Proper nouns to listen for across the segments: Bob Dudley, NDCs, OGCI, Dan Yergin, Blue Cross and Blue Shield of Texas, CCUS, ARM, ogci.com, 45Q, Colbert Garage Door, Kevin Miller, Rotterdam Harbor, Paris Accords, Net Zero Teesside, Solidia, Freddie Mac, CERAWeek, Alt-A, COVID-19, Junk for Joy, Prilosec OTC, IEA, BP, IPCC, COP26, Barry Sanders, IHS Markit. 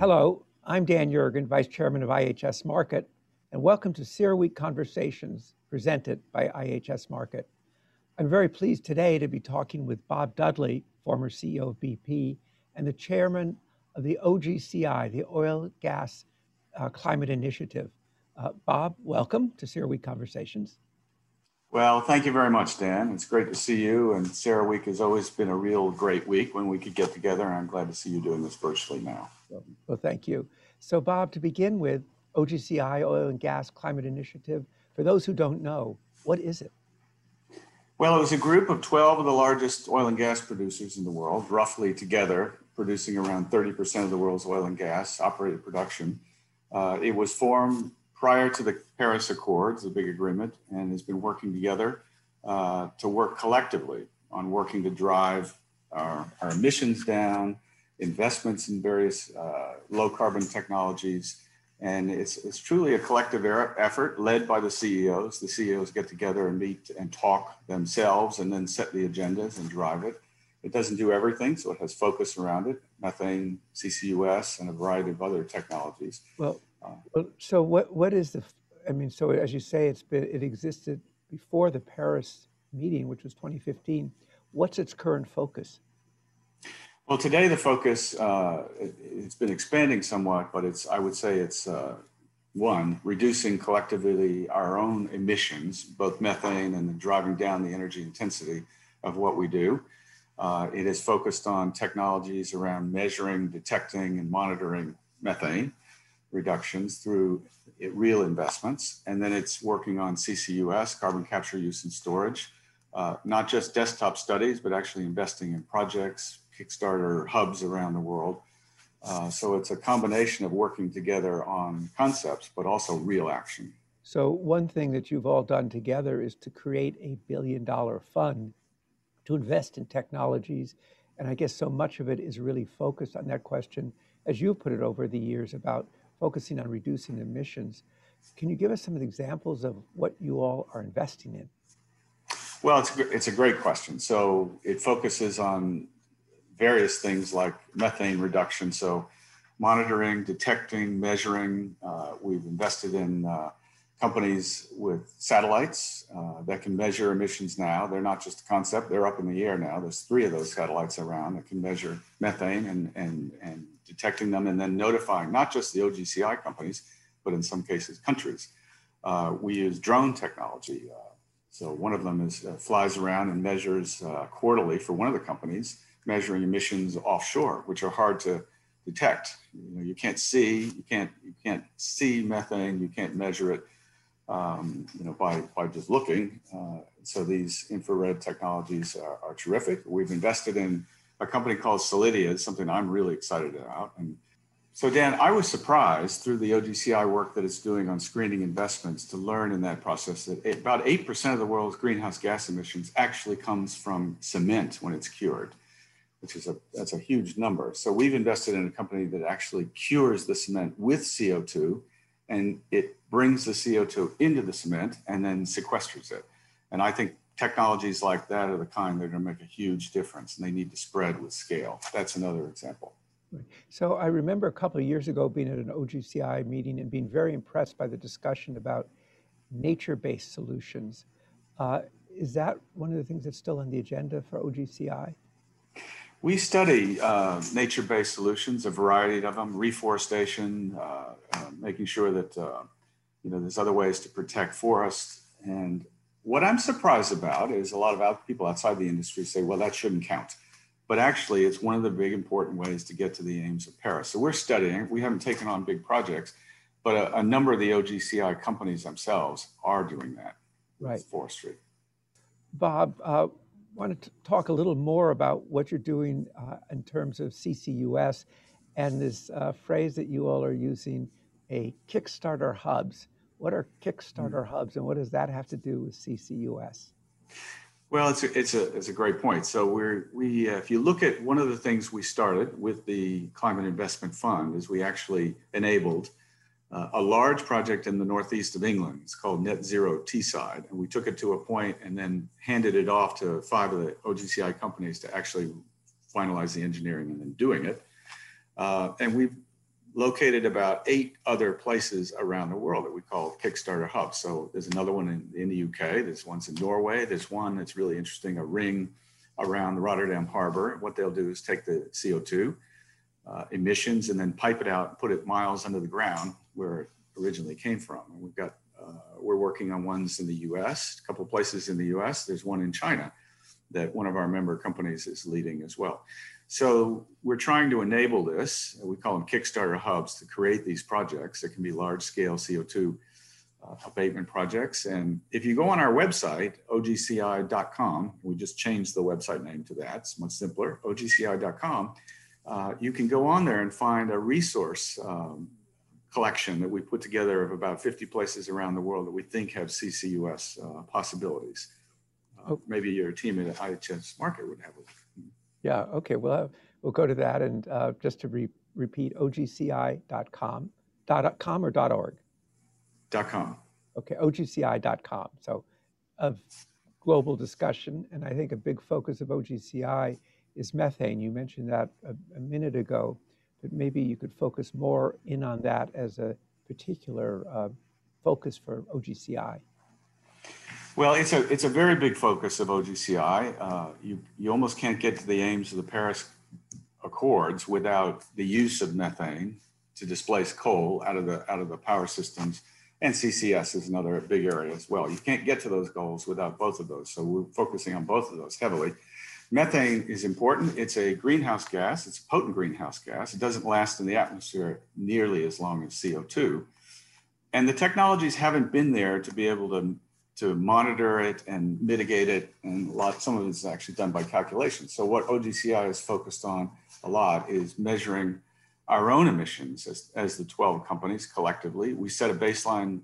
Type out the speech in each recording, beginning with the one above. Hello, I'm Dan Yergin, Vice Chairman of IHS Markit, and welcome to CERAWeek Conversations presented by IHS Markit. I'm very pleased today to be talking with Bob Dudley, former CEO of BP, and the chairman of the OGCI, the Oil, Gas, Climate Initiative. Bob, welcome to CERAWeek Conversations. Well, thank you very much, Dan. It's great to see you, and CERAWeek has always been a real great week when we could get together, and I'm glad to see you doing this virtually now. Well, thank you. So, Bob, to begin with, OGCI, Oil and Gas Climate Initiative, for those who don't know, what is it? Well, it was a group of 12 of the largest oil and gas producers in the world, roughly together, producing around 30% of the world's oil and gas operated production. It was formed prior to the Paris Accords, the big agreement, and has been working together to work collectively on working to drive our emissions down, investments in various low carbon technologies. And it's truly a collective effort led by the CEOs. The CEOs get together and meet and talk themselves and then set the agendas and drive it. It doesn't do everything, so it has focus around it, methane, CCUS, and a variety of other technologies. Well, so what is the, I mean, so as you say, it existed before the Paris meeting, which was 2015. What's its current focus? Well, today the focus, it's been expanding somewhat, but I would say it's one, reducing collectively our own emissions, both methane and driving down the energy intensity of what we do. It is focused on technologies around measuring, detecting, and monitoring methane reductions through real investments. And then it's working on CCUS, carbon capture, use, and storage, not just desktop studies, but actually investing in projects, Kickstarter hubs around the world. So it's a combination of working together on concepts, but also real action. So one thing that you've all done together is to create a billion-dollar fund to invest in technologies. And I guess so much of it is really focused on that question, as you've put it over the years, about focusing on reducing emissions. Can you give us some of the examples of what you all are investing in? Well, it's a great question. So it focuses on various things like methane reduction. So monitoring, detecting, measuring. We've invested in companies with satellites that can measure emissions now. They're not just a concept, they're up in the air now. There's 3 of those satellites around that can measure methane and detecting them and then notifying not just the OGCI companies, but in some cases countries. We use drone technology. So one of them is flies around and measures quarterly for one of the companies, measuring emissions offshore, which are hard to detect. You know, you can't see methane, you can't measure it, you know, by just looking. So these infrared technologies are terrific. We've invested in a company called Solidia, is something I'm really excited about. And so, Dan, I was surprised through the OGCI work that it's doing on screening investments to learn in that process that about 8% of the world's greenhouse gas emissions actually comes from cement when it's cured, which is that's a huge number. So we've invested in a company that actually cures the cement with CO2, and it brings the CO2 into the cement and then sequesters it. And I think technologies like that are the kind that are going to make a huge difference, and they need to spread with scale. That's another example. So I remember a couple of years ago being at an OGCI meeting and being very impressed by the discussion about nature-based solutions. Is that one of the things that's still on the agenda for OGCI? We study nature-based solutions, a variety of them, reforestation, making sure that you know, there's other ways to protect forests. And what I'm surprised about is a lot of people outside the industry say, well, that shouldn't count. But actually, it's one of the big important ways to get to the aims of Paris. So we're studying. We haven't taken on big projects, but a number of the OGCI companies themselves are doing that. Right. Forestry. Bob, I want to talk a little more about what you're doing in terms of CCUS and this phrase that you all are using, a Kickstarter hubs. What are Kickstarter hubs, and what does that have to do with CCUS? Well, it's a great point. So we if you look at one of the things we started with the Climate Investment Fund is we actually enabled a large project in the northeast of England. It's called Net Zero Teesside. And we took it to a point and then handed it off to 5 of the OGCI companies to actually finalize the engineering and then doing it. And we've located about 8 other places around the world that we call Kickstarter hubs. So there's another one in the UK, there's one's in Norway, there's one that's really interesting, a ring around Rotterdam Harbor. What they'll do is take the CO2 emissions and then pipe it out and put it miles under the ground where it originally came from. And we've got, we're working on ones in the US, a couple of places in the US, there's one in China that one of our member companies is leading as well. So we're trying to enable this, we call them Kickstarter hubs, to create these projects that can be large scale CO2 abatement projects. And if you go on our website, ogci.com, we just changed the website name to that, it's much simpler, ogci.com, you can go on there and find a resource collection that we put together of about 50 places around the world that we think have CCUS possibilities. Maybe your team at IHS Markit would have it. Yeah, okay, we'll go to that. And just to repeat, ogci.com, .com or .org? .com. Okay, ogci.com. So a global discussion, and I think a big focus of OGCI is methane. You mentioned that a minute ago, but maybe you could focus more in on that as a particular focus for OGCI. Well, it's a very big focus of OGCI. You almost can't get to the aims of the Paris Accords without the use of methane to displace coal out of the power systems, and CCS is another big area as well. You can't get to those goals without both of those, so we're focusing on both of those heavily. Methane is important. It's a greenhouse gas. It's a potent greenhouse gas. It doesn't last in the atmosphere nearly as long as CO2, and the technologies haven't been there to be able to monitor it and mitigate it. And some of it is actually done by calculation. So what OGCI is focused on a lot is measuring our own emissions as the 12 companies collectively. We set a baseline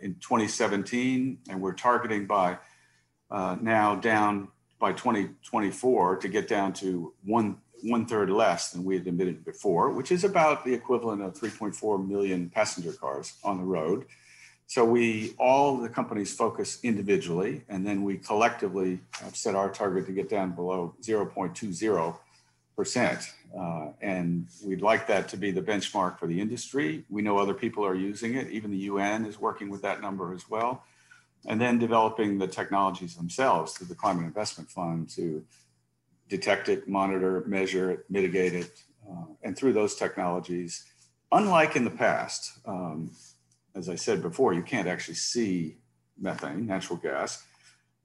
in 2017, and we're targeting by now down by 2024 to get down to one third less than we had emitted before, which is about the equivalent of 3.4 million passenger cars on the road. So all the companies focus individually, and then we collectively have set our target to get down below 0.20%. And we'd like that to be the benchmark for the industry. We know other people are using it. Even the UN is working with that number as well. And then developing the technologies themselves through the Climate Investment Fund to detect it, monitor, measure it, mitigate it. And through those technologies, unlike in the past, as I said before, you can't actually see methane, natural gas,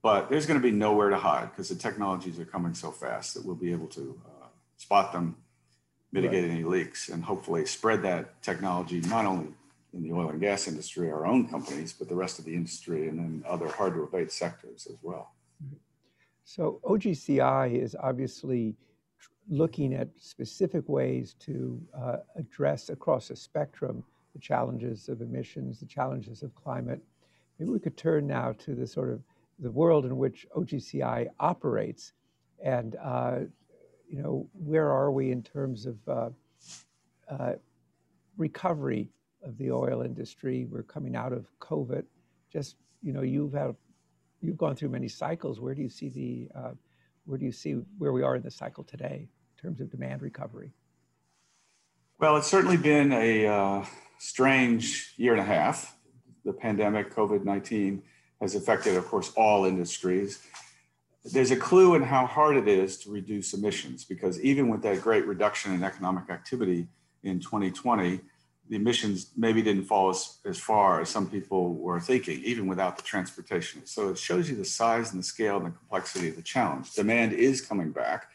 but there's going to be nowhere to hide because the technologies are coming so fast that we'll be able to spot them, mitigate any leaks, and hopefully spread that technology not only in the oil and gas industry, our own companies, but the rest of the industry and then other hard to abate sectors as well. So OGCI is obviously looking at specific ways to address across a spectrum the challenges of emissions, the challenges of climate. Maybe we could turn now to the sort of the world in which OGCI operates, and you know, where are we in terms of recovery of the oil industry? We're coming out of COVID. Just, you know, you've gone through many cycles. Where do you see where we are in the cycle today in terms of demand recovery? Well, it's certainly been a strange year and a half. The pandemic, COVID-19, has affected, of course, all industries. There's a clue in how hard it is to reduce emissions, because even with that great reduction in economic activity in 2020, the emissions maybe didn't fall as far as some people were thinking, even without the transportation. So it shows you the size and the scale and the complexity of the challenge. Demand is coming back.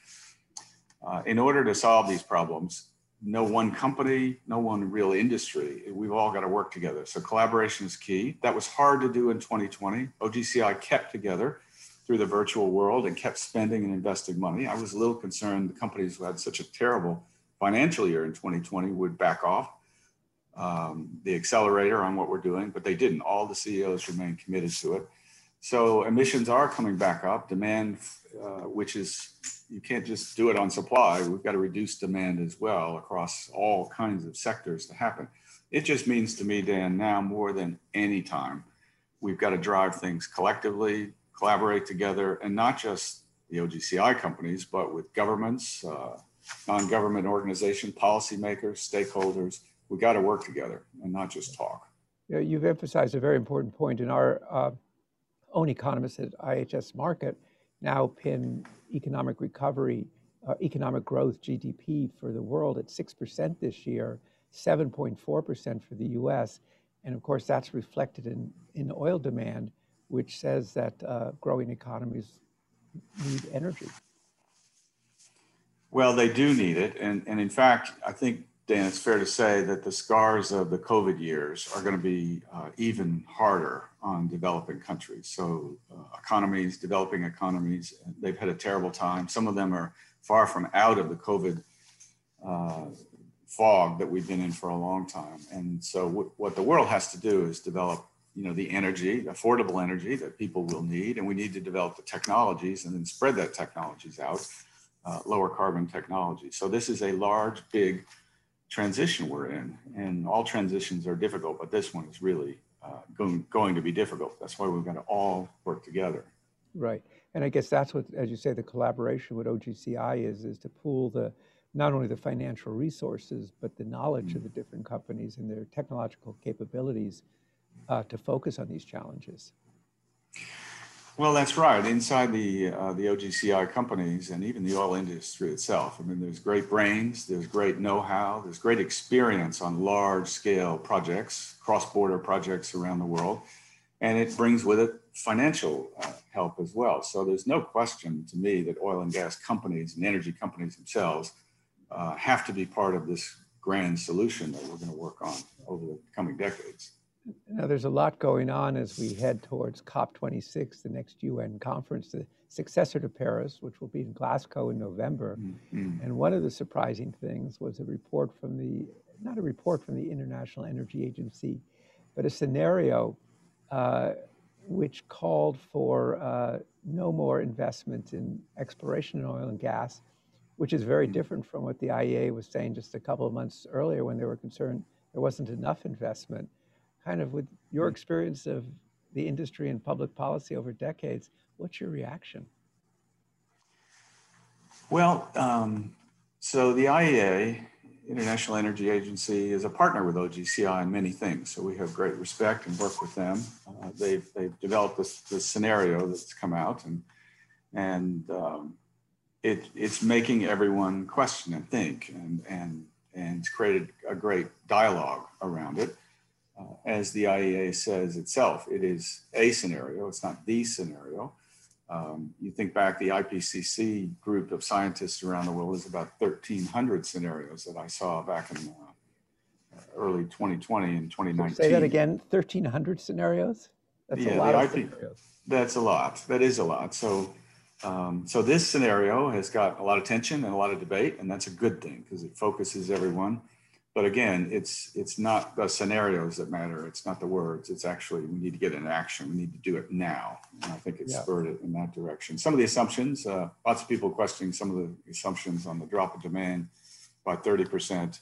In order to solve these problems, no one company, no one real industry. We've all got to work together. So collaboration is key. That was hard to do in 2020. OGCI kept together through the virtual world and kept spending and investing money. I was a little concerned the companies who had such a terrible financial year in 2020 would back off the accelerator on what we're doing, but they didn't. All the CEOs remained committed to it. So emissions are coming back up. Demand, which is, you can't just do it on supply. We've got to reduce demand as well across all kinds of sectors to happen. It just means to me, Dan, now more than any time, we've got to drive things collectively, collaborate together, and not just the OGCI companies, but with governments, non-government organizations, policymakers, stakeholders, we got to work together and not just talk. Yeah, you've emphasized a very important point. In our own economists at IHS Markit now pin economic recovery, economic growth, GDP for the world at 6% this year, 7.4% for the US. And of course, that's reflected in oil demand, which says that growing economies need energy. Well, they do need it. And in fact, I think, Dan, it's fair to say that the scars of the COVID years are going to be even harder on developing countries. So economies, developing economies, they've had a terrible time. Some of them are far from out of the COVID fog that we've been in for a long time. And so what the world has to do is develop, you know, the energy, affordable energy that people will need. And we need to develop the technologies and then spread that technologies out, lower carbon technology. So this is a large, big transition we're in, and all transitions are difficult, but this one is really going to be difficult. That's why we've got to all work together. Right. And I guess that's what, as you say, the collaboration with OGCI is to pool the not only the financial resources, but the knowledge of the different companies and their technological capabilities to focus on these challenges. Well, that's right. Inside the OGCI companies and even the oil industry itself, I mean, there's great brains, there's great know-how, there's great experience on large-scale projects, cross-border projects around the world, and it brings with it financial help as well. So there's no question to me that oil and gas companies and energy companies themselves have to be part of this grand solution that we're going to work on over the coming decades. Now, there's a lot going on as we head towards COP26, the next UN conference, the successor to Paris, which will be in Glasgow in November. And one of the surprising things was a report from the, not a report from the International Energy Agency, but a scenario which called for no more investment in exploration in oil and gas, which is very different from what the IEA was saying just a couple of months earlier when they were concerned there wasn't enough investment. Kind of with your experience of the industry and public policy over decades, what's your reaction? Well, so the IEA, International Energy Agency, is a partner with OGCI in many things. So we have great respect and work with them. They've developed this scenario that's come out, and it's making everyone question and think, and it's created a great dialogue around it. As the IEA says itself, it is a scenario, it's not the scenario. You think back, the IPCC group of scientists around the world is about 1,300 scenarios that I saw back in early 2020 and 2019. Say that again, 1,300 scenarios? That's a lot of scenarios. That's a lot, that is a lot. So, so this scenario has got a lot of tension and a lot of debate, and that's a good thing because it focuses everyone. But again, it's not the scenarios that matter. It's not the words. It's actually, we need to get in action. We need to do it now. And I think it spurred it in that direction. Some of the assumptions, lots of people questioning some of the assumptions on the drop of demand by 30%,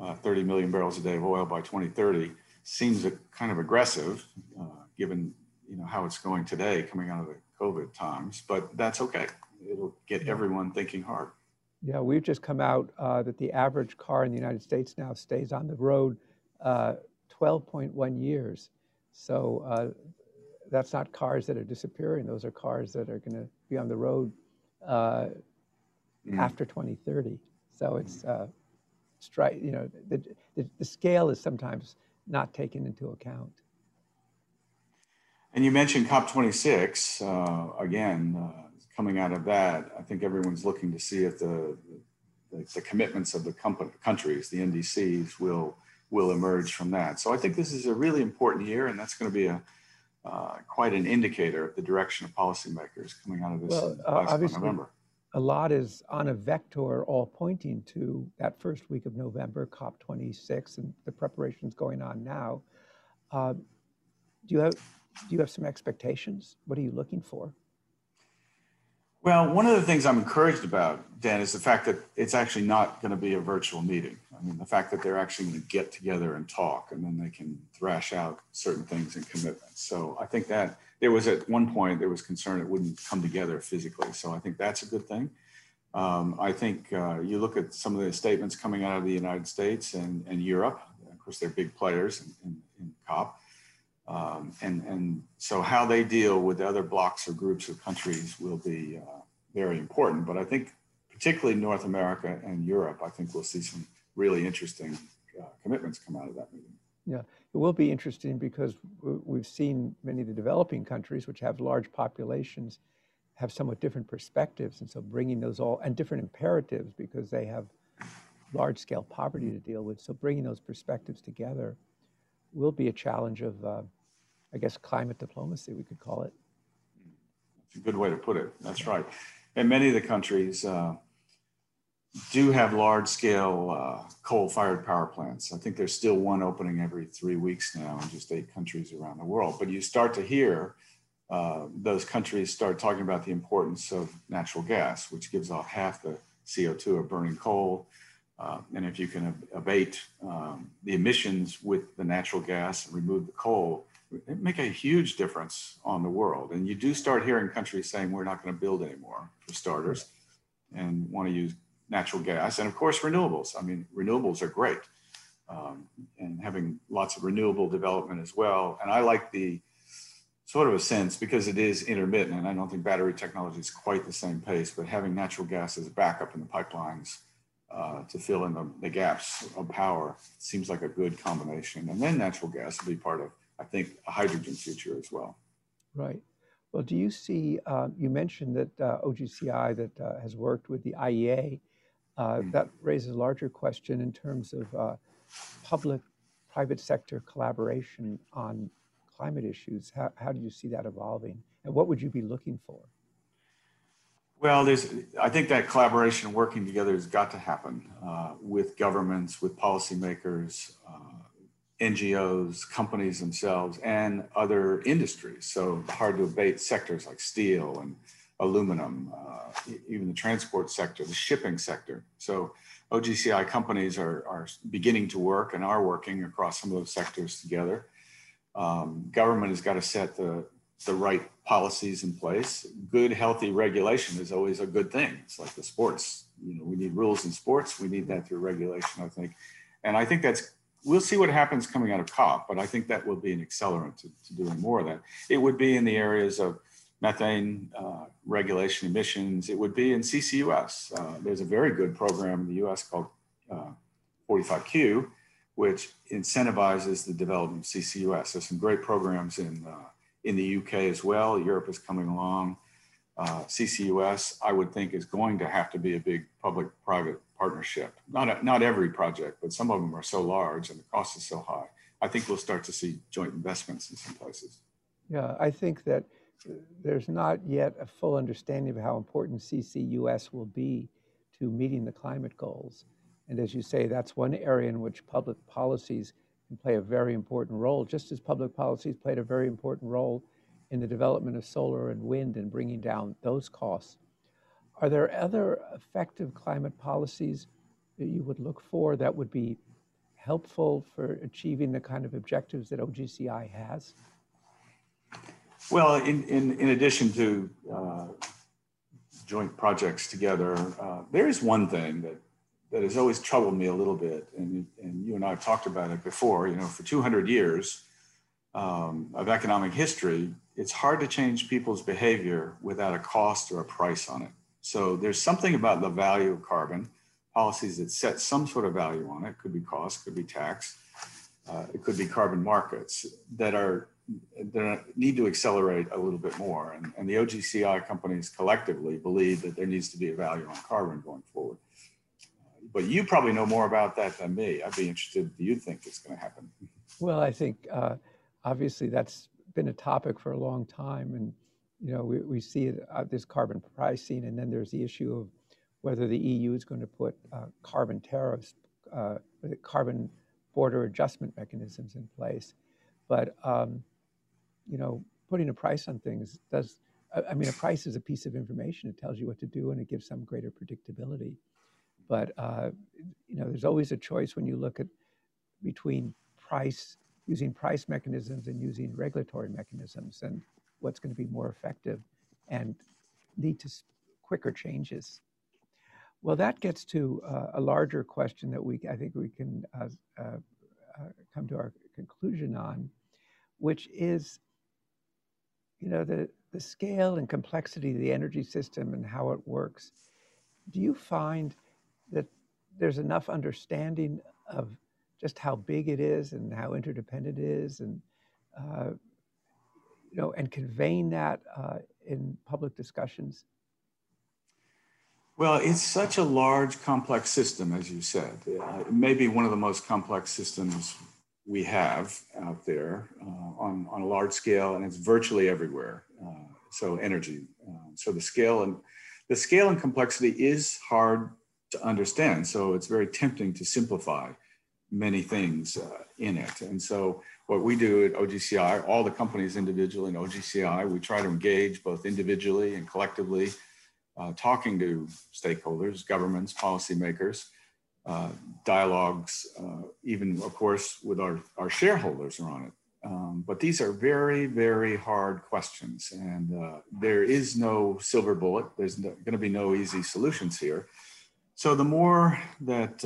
30 million barrels a day of oil by 2030 seems kind of aggressive, given how it's going today coming out of the COVID times. But that's okay. It'll get everyone thinking hard. Yeah, we've just come out that the average car in the United States now stays on the road 12.1 years. So that's not cars that are disappearing. Those are cars that are going to be on the road after 2030. So it's, the scale is sometimes not taken into account. And you mentioned COP26, again, coming out of that, I think everyone's looking to see if the commitments of the countries, the NDCs, will emerge from that. So I think this is a really important year, and that's going to be a quite an indicator of the direction of policymakers coming out of this. Well, obviously, November. A lot is on a vector, all pointing to that first week of November, COP26, and the preparations going on now. Do you have some expectations? What are you looking for? Well, one of the things I'm encouraged about, Dan, is the fact that it's actually not going to be a virtual meeting. I mean, the fact that they're actually going to get together and talk, and then they can thrash out certain things and commitments. So I think that there was, at one point, there was concern it wouldn't come together physically. So I think that's a good thing. I think you look at some of the statements coming out of the United States and Europe. Of course, they're big players in COP. And so how they deal with other blocks or groups of countries will be very important. But I think particularly North America and Europe, I think we'll see some really interesting commitments come out of that meeting. Yeah, it will be interesting because we've seen many of the developing countries, which have large populations, have somewhat different perspectives. And so bringing those all, and different imperatives because they have large scale poverty to deal with. So bringing those perspectives together will be a challenge of, I guess, climate diplomacy, we could call it. That's a good way to put it. That's right. And many of the countries do have large scale coal-fired power plants. I think there's still one opening every 3 weeks now in just 8 countries around the world. But you start to hear those countries start talking about the importance of natural gas, which gives off half the CO2 of burning coal. And if you can abate the emissions with the natural gas and remove the coal, it make a huge difference on the world. And you do start hearing countries saying, we're not going to build anymore, for starters, and want to use natural gas. And of course, renewables. I mean, renewables are great. And having lots of renewable development as well. And I like the sort of a sense, because it is intermittent, and I don't think battery technology is quite the same pace, but having natural gas as a backup in the pipelines to fill in the gaps of power seems like a good combination. And then natural gas will be part of, I think, a hydrogen future as well. Right. Well, do you see, you mentioned that OGCI that has worked with the IEA, that raises a larger question in terms of public-private sector collaboration on climate issues. How do you see that evolving? And what would you be looking for? Well, I think that collaboration working together has got to happen with governments, with policymakers, NGOs, companies themselves, and other industries. So hard to abate sectors like steel and aluminum, even the transport sector, the shipping sector. So OGCI companies are beginning to work and are working across some of those sectors together. Government has got to set the right policies in place. Good, healthy regulation is always a good thing. It's like the sports. You know, we need rules in sports. We need that through regulation, I think. And I think that's, we'll see what happens coming out of COP, but I think that will be an accelerant to doing more of that. It would be in the areas of methane regulation emissions. It would be in CCUS. There's a very good program in the US called 45Q, which incentivizes the development of CCUS. There's some great programs in the UK as well. Europe is coming along. CCUS, I would think, is going to have to be a big public-private partnership. Not every project, but some of them are so large and the cost is so high. I think we'll start to see joint investments in some places. Yeah, I think that there's not yet a full understanding of how important CCUS will be to meeting the climate goals. And as you say, that's one area in which public policies can play a very important role, just as public policies played a very important role in the development of solar and wind and bringing down those costs. Are there other effective climate policies that you would look for that would be helpful for achieving the kind of objectives that OGCI has? Well, in addition to joint projects together, there is one thing that has always troubled me a little bit, and you and I have talked about it before. You know, for 200 years of economic history, it's hard to change people's behavior without a cost or a price on it. So there's something about the value of carbon, policies that set some sort of value on it, could be cost, could be tax, it could be carbon markets, that need to accelerate a little bit more. And the OGCI companies collectively believe that there needs to be a value on carbon going forward. But you probably know more about that than me. I'd be interested, do you think it's going to happen? Well, I think obviously that's been a topic for a long time. And, you know, we see it, there's carbon pricing, and then there's the issue of whether the EU is going to put carbon tariffs, carbon border adjustment mechanisms in place. But, you know, putting a price on things does, I mean, a price is a piece of information. It tells you what to do and it gives some greater predictability. But, you know, there's always a choice when you look at between price, using price mechanisms and using regulatory mechanisms and what's going to be more effective and lead to quicker changes. Well, that gets to a larger question that I think we can come to our conclusion on, which is, you know, the scale and complexity of the energy system and how it works. Do you find that there's enough understanding of just how big it is and how interdependent it is, and you know, and conveying that in public discussions? Well, it's such a large, complex system, as you said. It may be one of the most complex systems we have out there on a large scale, and it's virtually everywhere. So energy, so the scale and complexity is hard to understand. So it's very tempting to simplify many things in it. And so what we do at OGCI, all the companies individually in OGCI, we try to engage both individually and collectively, talking to stakeholders, governments, policymakers, dialogues, even of course with our shareholders are on it. But these are very, very hard questions, and there is no silver bullet. There's going to be no easy solutions here. So the more that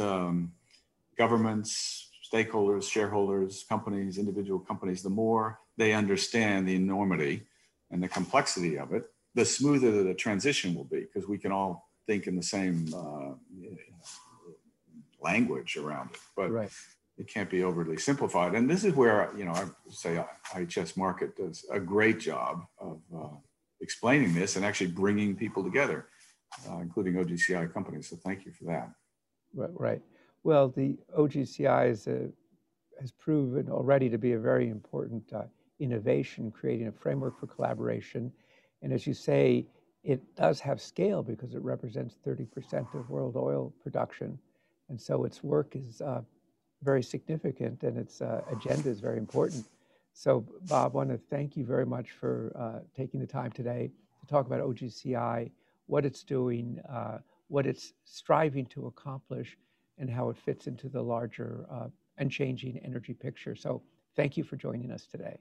governments, stakeholders, shareholders, companies, individual companies, the more they understand the enormity and the complexity of it, the smoother the transition will be, because we can all think in the same language around it. But right. It can't be overly simplified. And this is where, you know, I say IHS Markit does a great job of explaining this and actually bringing people together, including OGCI companies. So thank you for that. Right. Well, the OGCI has proven already to be a very important innovation, creating a framework for collaboration. And as you say, it does have scale because it represents 30% of world oil production. And so its work is very significant, and its agenda is very important. So Bob, I want to thank you very much for taking the time today to talk about OGCI, what it's doing, what it's striving to accomplish, and how it fits into the larger and changing energy picture. So thank you for joining us today.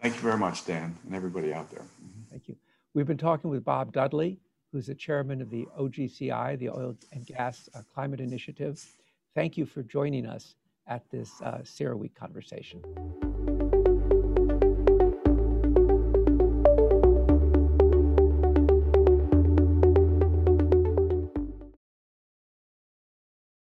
Thank you very much, Dan, and everybody out there. Thank you. We've been talking with Bob Dudley, who's the chairman of the OGCI, the Oil and Gas Climate Initiative. Thank you for joining us at this CERAWeek conversation.